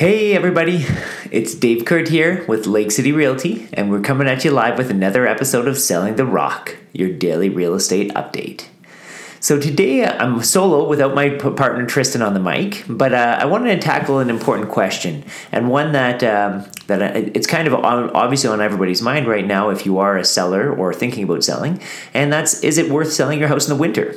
Hey everybody, it's Dave Kurt here with Lake City Realty, and we're coming at you live with another episode of Selling the Rock, your daily real estate update. So today I'm solo without my partner Tristan on the mic, but I wanted to tackle an important question, and one that it's kind of obviously on everybody's mind right now if you are a seller or thinking about selling, and that's, is it worth selling your house in the winter?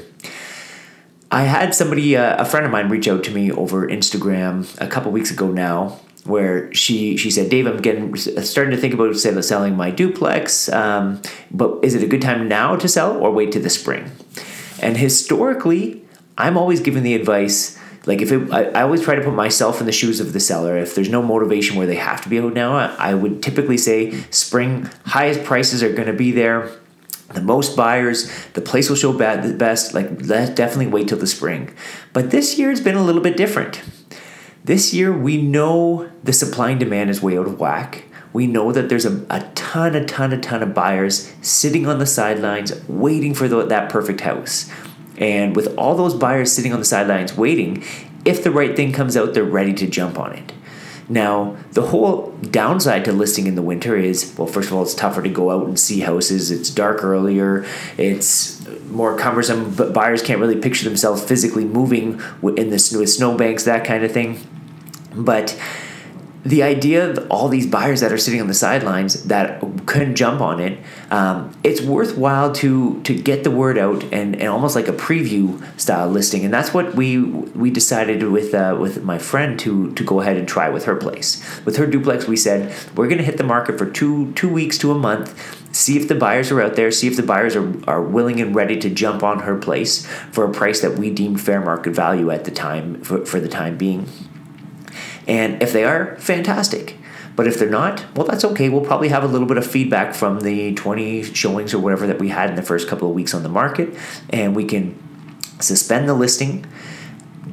I had somebody, a friend of mine, reach out to me over Instagram a couple weeks ago now, where she said, Dave, I'm starting to think about selling my duplex, but is it a good time now to sell or wait till the spring? And historically, I'm always given the advice, like I always try to put myself in the shoes of the seller. If there's no motivation where they have to be out now, I would typically say spring, highest prices are going to be there. The most buyers, the place will show the best, let's definitely wait till the spring. But this year has been a little bit different. This year, we know the supply and demand is way out of whack. We know that there's a ton of buyers sitting on the sidelines waiting for that perfect house. And with all those buyers sitting on the sidelines waiting, if the right thing comes out, they're ready to jump on it. Now, the whole downside to listing in the winter is, well, first of all, it's tougher to go out and see houses. It's dark earlier. It's more cumbersome, but buyers can't really picture themselves physically moving in the snowbanks, that kind of thing. But the idea of all these buyers that are sitting on the sidelines that couldn't jump on it, it's worthwhile to get the word out and almost like a preview style listing. And that's what we decided with my friend to go ahead and try with her place. With her duplex, we said, we're going to hit the market for two weeks to a month, see if the buyers are out there, see if the buyers are willing and ready to jump on her place for a price that we deemed fair market value at the time for the time being. And if they are, fantastic. But if they're not, well, that's okay. We'll probably have a little bit of feedback from the 20 showings or whatever that we had in the first couple of weeks on the market. And we can suspend the listing,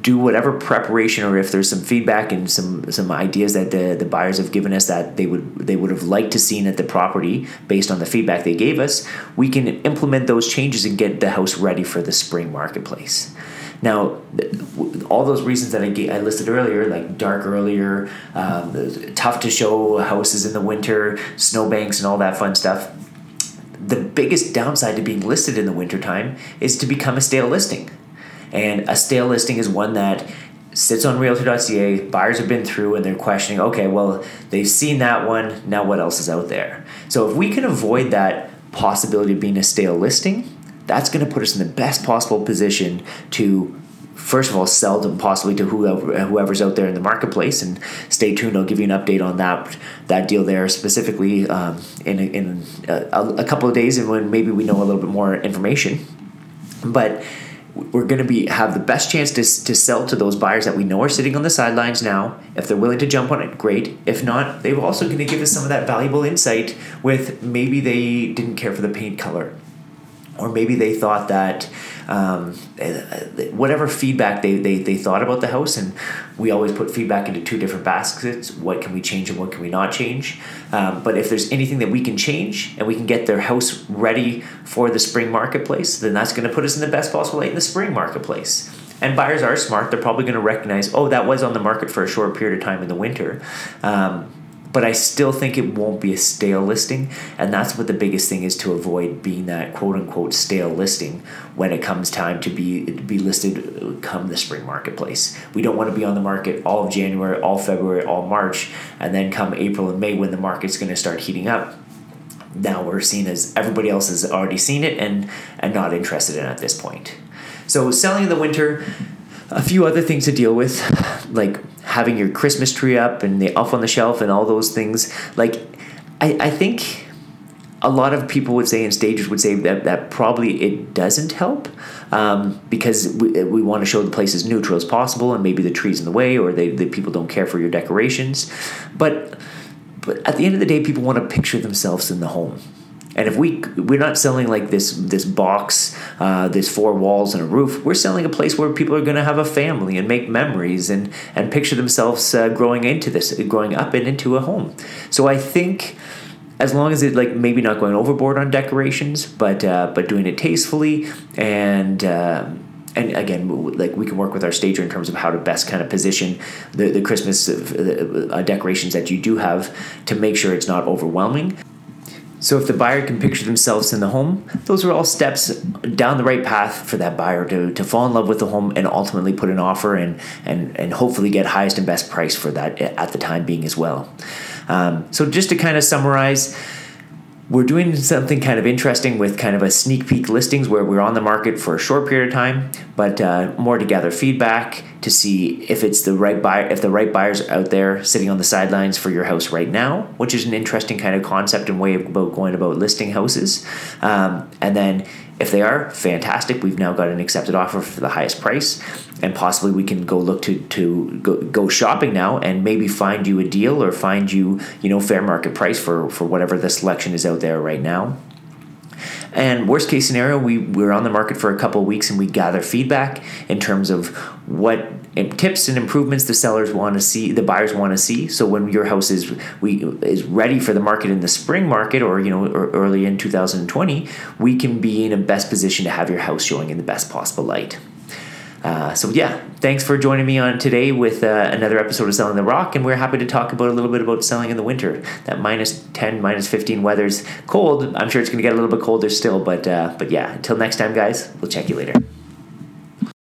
do whatever preparation, or if there's some feedback and some ideas that the buyers have given us that they would have liked to seen at the property based on the feedback they gave us, we can implement those changes and get the house ready for the spring marketplace. Now, all those reasons that I listed earlier, like dark earlier, tough to show houses in the winter, snowbanks and all that fun stuff, the biggest downside to being listed in the wintertime is to become a stale listing. And a stale listing is one that sits on realtor.ca, buyers have been through and they're questioning, okay, well, they've seen that one, now what else is out there? So if we can avoid that possibility of being a stale listing, that's going to put us in the best possible position to, first of all, sell them possibly to whoever's out there in the marketplace. And stay tuned, I'll give you an update on that deal there specifically in a couple of days, and when maybe we know a little bit more information. But we're going to have the best chance to sell to those buyers that we know are sitting on the sidelines now. If they're willing to jump on it, great. If not, they're also going to give us some of that valuable insight with maybe they didn't care for the paint color. Or maybe they thought that whatever feedback they thought about the house, and we always put feedback into two different baskets, what can we change and what can we not change. But if there's anything that we can change and we can get their house ready for the spring marketplace, then that's going to put us in the best possible light in the spring marketplace. And buyers are smart. They're probably going to recognize, oh, that was on the market for a short period of time in the winter. But I still think it won't be a stale listing, and that's what the biggest thing is, to avoid being that quote-unquote stale listing when it comes time to be listed come the spring marketplace. We don't want to be on the market all of January, all February, all March, and then come April and May when the market's going to start heating up. Now we're seen as everybody else has already seen it and not interested in it at this point. So selling in the winter, a few other things to deal with, like having your Christmas tree up and the elf on the shelf and all those things. Like, I think a lot of people would say, and stagers would say, that probably it doesn't help because we want to show the place as neutral as possible, and maybe the tree's in the way or the people don't care for your decorations. But at the end of the day, people want to picture themselves in the home. And if we're not selling like this box, this four walls and a roof, we're selling a place where people are going to have a family and make memories and picture themselves growing up and into a home. So I think, as long as it, like, maybe not going overboard on decorations, but doing it tastefully and And again, like, we can work with our stager in terms of how to best kind of position the Christmas decorations that you do have to make sure it's not overwhelming. So if the buyer can picture themselves in the home, those are all steps down the right path for that buyer to fall in love with the home and ultimately put an offer in and hopefully get highest and best price for that at the time being as well. So just to kind of summarize, we're doing something kind of interesting with kind of a sneak peek listings where we're on the market for a short period of time, but more to gather feedback to see if it's the right buyer, if the right buyers are out there sitting on the sidelines for your house right now, which is an interesting kind of concept and way about going about listing houses. And then if they are, fantastic. We've now got an accepted offer for the highest price, and possibly we can go look to go shopping now and maybe find you a deal or find you fair market price for whatever the selection is out there right now. And worst case scenario, we're on the market for a couple of weeks and we gather feedback in terms of what tips and improvements the sellers want to see, the buyers want to see. So when your house is ready for the market in the spring market or early in 2020, we can be in a best position to have your house showing in the best possible light. So yeah, thanks for joining me on today with another episode of Selling the Rock, and we're happy to talk about a little bit about selling in the winter. That minus 10, minus 15 weather's cold. I'm sure it's going to get a little bit colder still, but yeah, until next time, guys, we'll check you later.